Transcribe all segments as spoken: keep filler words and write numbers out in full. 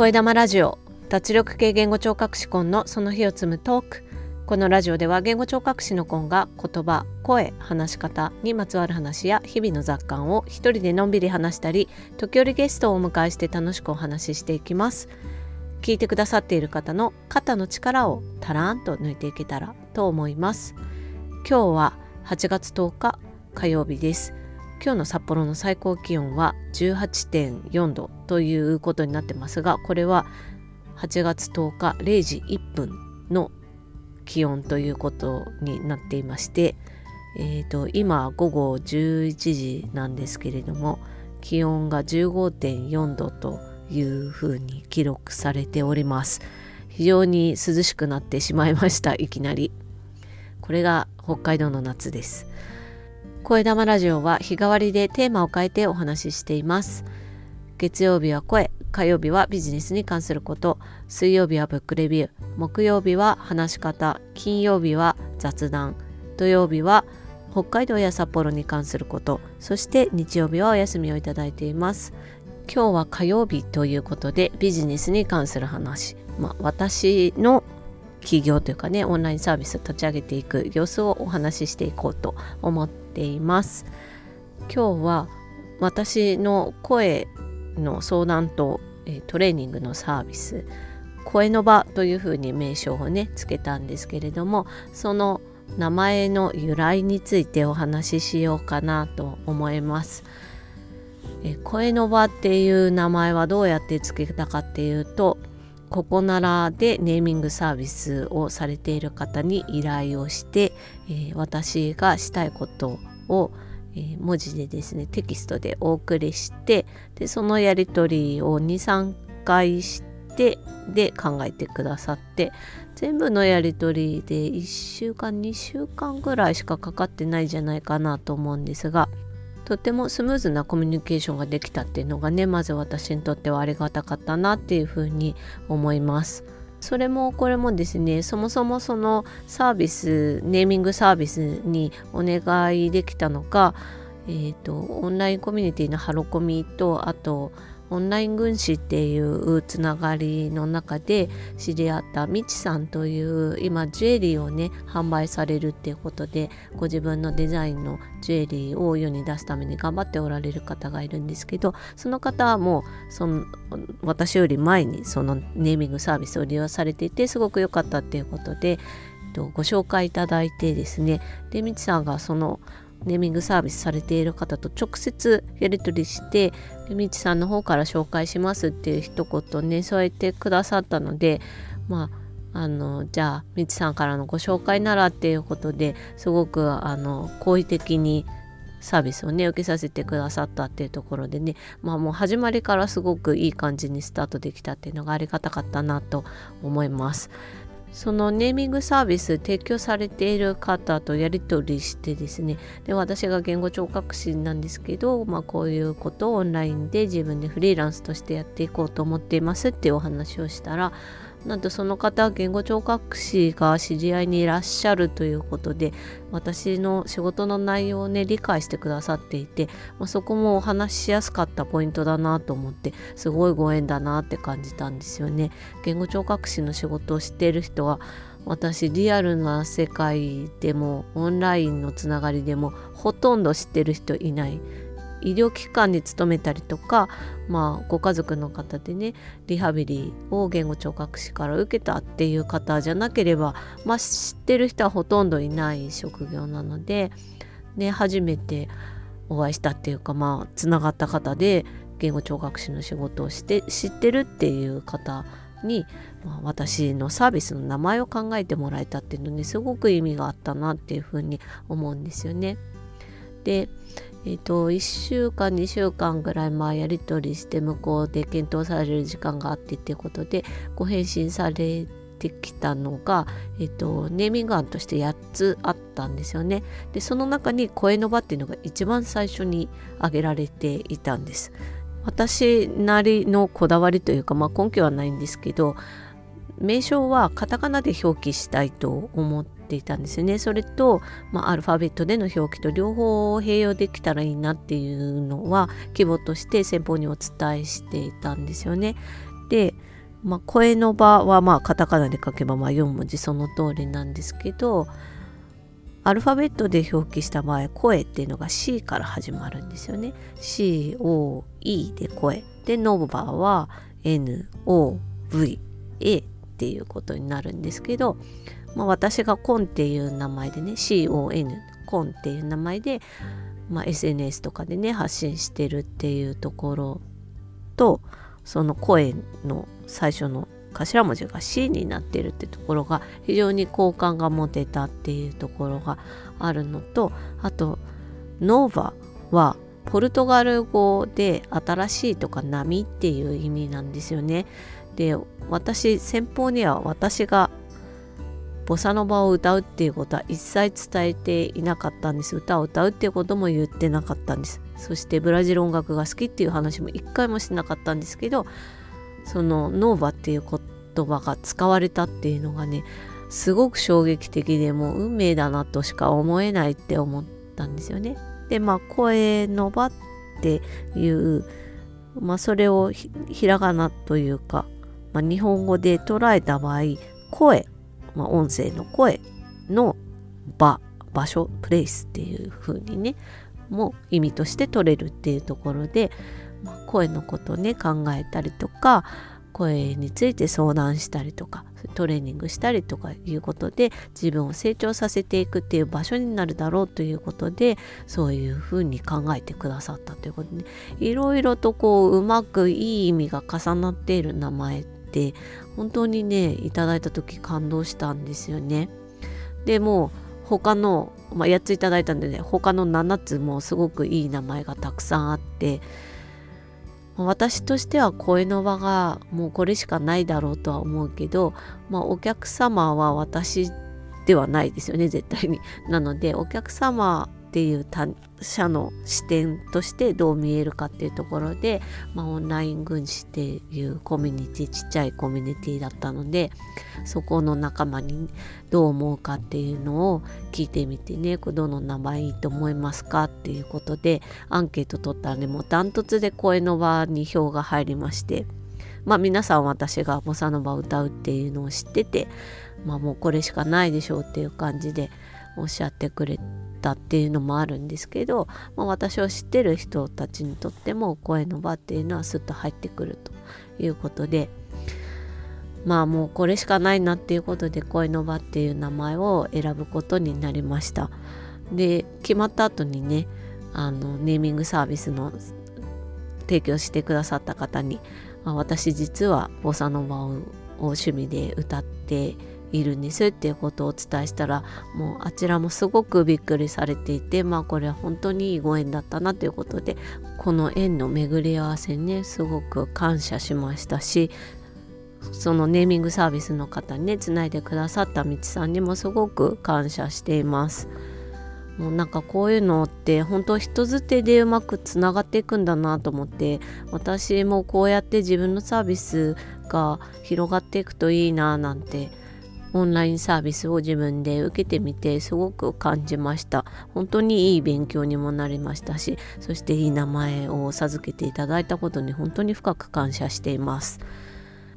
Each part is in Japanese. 声玉ラジオ、脱力系言語聴覚士コンのその日を積むトーク。このラジオでは言語聴覚士のコンが言葉、声、話し方にまつわる話や日々の雑感を一人でのんびり話したり、時折ゲストをお迎えして楽しくお話ししていきます。聞いてくださっている方の肩の力をたらんと抜いていけたらと思います。今日ははちがつとおか火曜日です。今日の札幌の最高気温は じゅうはちてんよんどということになってますが、これははちがつとおかれいじいっぷんの気温ということになっていまして、えーと、今ごごじゅういちじなんですけれども、気温が じゅうごてんよんどというふうに記録されております。非常に涼しくなってしまいました、いきなり。これが北海道の夏です。声玉ラジオは日替わりでテーマを変えてお話ししています。月曜日は声、火曜日はビジネスに関すること、水曜日はブックレビュー、木曜日は話し方、金曜日は雑談、土曜日は北海道や札幌に関すること、そして日曜日はお休みをいただいています。今日は火曜日ということでビジネスに関する話、まあ、私の企業というかね、オンラインサービスを立ち上げていく様子をお話ししていこうと思っています。今日は私の声の相談とトレーニングのサービス、声の場というふうに名称をねつけたんですけれども、その名前の由来についてお話ししようかなと思います。声の場っていう名前はどうやってつけたかっていうと、ここならでネーミングサービスをされている方に依頼をして、えー、私がしたいことを、えー、文字でですね、テキストでお送りして、でそのやり取りをにさんかいしてで考えてくださって、全部のやり取りでいっしゅうかんにしゅうかんぐらいしかかかってないんじゃないかなと思うんですが、とてもスムーズなコミュニケーションができたっていうのがね、まず私にとってはありがたかったなっていうふうに思います。それもこれもですね、そもそもそのサービス、ネーミングサービスにお願いできたのか、えーと、オンラインコミュニティのハロコミと、あとオンライン軍師っていうつながりの中で知り合ったみちさんという、今ジュエリーをね販売されるっていうことで、ご自分のデザインのジュエリーを世に出すために頑張っておられる方がいるんですけど、その方はもうその私より前にそのネーミングサービスを利用されていて、すごく良かったっていうことで、えっと、ご紹介いただいてですね、でみちさんがそのネーミングサービスされている方と直接やり取りして、みちさんの方から紹介しますっていう一言ね添えてくださったので、まあ、あのじゃあみちさんからのご紹介ならっていうことで、すごくあの好意的にサービスをね受けさせてくださったっていうところでね、まあもう始まりからすごくいい感じにスタートできたっていうのがありがたかったなと思います。そのネーミングサービス提供されている方とやり取りしてですね、で私が言語聴覚士なんですけど、まあ、こういうことをオンラインで自分でフリーランスとしてやっていこうと思っていますっていうお話をしたら、なんとその方は言語聴覚士が知り合いにいらっしゃるということで、私の仕事の内容をね理解してくださっていて、まあ、そこもお話ししやすかったポイントだなと思って、すごいご縁だなって感じたんですよね。言語聴覚士の仕事をしている人は、私リアルな世界でもオンラインのつながりでもほとんど知ってる人いない。医療機関に勤めたりとか、まあ、ご家族の方でねリハビリを言語聴覚士から受けたっていう方じゃなければ、まあ、知ってる人はほとんどいない職業なので、ね、初めてお会いしたっていうか、まあ、つながった方で言語聴覚士の仕事をして知ってるっていう方に、まあ、私のサービスの名前を考えてもらえたっていうのにすごく意味があったなっていうふうに思うんですよね。でえーと、いっしゅうかんにしゅうかんぐらいまあやり取りして、向こうで検討される時間があってっていうことで、ご返信されてきたのが、えーと、ネーミング案としてやっつあったんですよね。でその中に声の場っていうのが一番最初に挙げられていたんです。私なりのこだわりというか、まあ、根拠はないんですけど、名称はカタカナで表記したいと思っていたんですよね。それと、まあ、アルファベットでの表記と両方を併用できたらいいなっていうのは規模として先方にお伝えしていたんですよね。で、まあ、声の場はまあカタカナで書けばまあよん文字その通りなんですけど、アルファベットで表記した場合、声っていうのが C から始まるんですよね。 シー オー イー で声で、ノーバーは エヌ オー ブイ エー っていうことになるんですけど、まあ、私がコンっていう名前でね、 シー オー エヌ コンっていう名前で、まあ、エス エヌ エス とかでね発信してるっていうところと、その声の最初の頭文字が C になってるってところが非常に好感が持てたっていうところがあるのと、あとノーバはポルトガル語で新しいとか波っていう意味なんですよね。で、私先方には私がボサノバを歌うっていうことは一切伝えていなかったんです。歌を歌うっていうことも言ってなかったんです。そしてブラジル音楽が好きっていう話も一回もしなかったんですけど、そのノーバっていう言葉が使われたっていうのがね、すごく衝撃的で、もう運命だなとしか思えないって思ったんですよね。で、まあ声の場っていう、まあ、それを ひ, ひらがなというか、まあ、日本語で捉えた場合、声、まあ、音声の声の場、場所、プレイスっていう風にねもう意味として取れるっていうところで、まあ、声のことをね考えたりとか、声について相談したりとかトレーニングしたりとかいうことで自分を成長させていくっていう場所になるだろうということで、そういうふうに考えてくださったということで、ね、いろいろとこううまくいい意味が重なっている名前ってで本当にねいただいた時感動したんですよね。でもう他の、まあ、やっついただいたんでね、他のななつもすごくいい名前がたくさんあって、私としては声の場がもうこれしかないだろうとは思うけど、まあ、お客様は私ではないですよね絶対に。なのでお客様っていう他者の視点としてどう見えるかっていうところで、まあ、オンライン軍師っていうコミュニティ、ちっちゃいコミュニティだったので、そこの仲間にどう思うかっていうのを聞いてみてね、どの名前いいと思いますかっていうことでアンケート取ったらね、もうダントツで声の場に票が入りまして、まあ皆さん私がボサノバを歌うっていうのを知ってて、まあもうこれしかないでしょうっていう感じでおっしゃってくれてっていうのもあるんですけど、まあ、私を知ってる人たちにとっても声の場っていうのはスッと入ってくるということで、まあもうこれしかないなっていうことで声の場っていう名前を選ぶことになりました。で、決まった後にね、あのネーミングサービスの提供してくださった方に、まあ、私実はボサノバを趣味で歌っているんですっていうことをお伝えしたら、もうあちらもすごくびっくりされていて、まあこれは本当にいいご縁だったなということで、この縁の巡り合わせにねすごく感謝しましたし、そのネーミングサービスの方にねつないでくださったみちさんにもすごく感謝しています。もうなんかこういうのって本当人づてでうまくつながっていくんだなと思って、私もこうやって自分のサービスが広がっていくといいななんて、オンラインサービスを自分で受けてみてすごく感じました。本当にいい勉強にもなりましたし、そしていい名前を授けていただいたことに本当に深く感謝しています。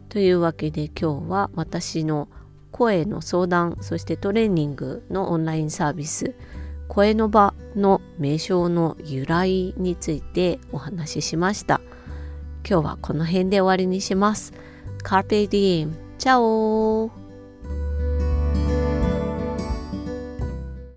というわけで今日は私の声の相談、そしてトレーニングのオンラインサービス声の場の名称の由来についてお話ししました。今日はこの辺で終わりにします。カルペディエム、チャオ。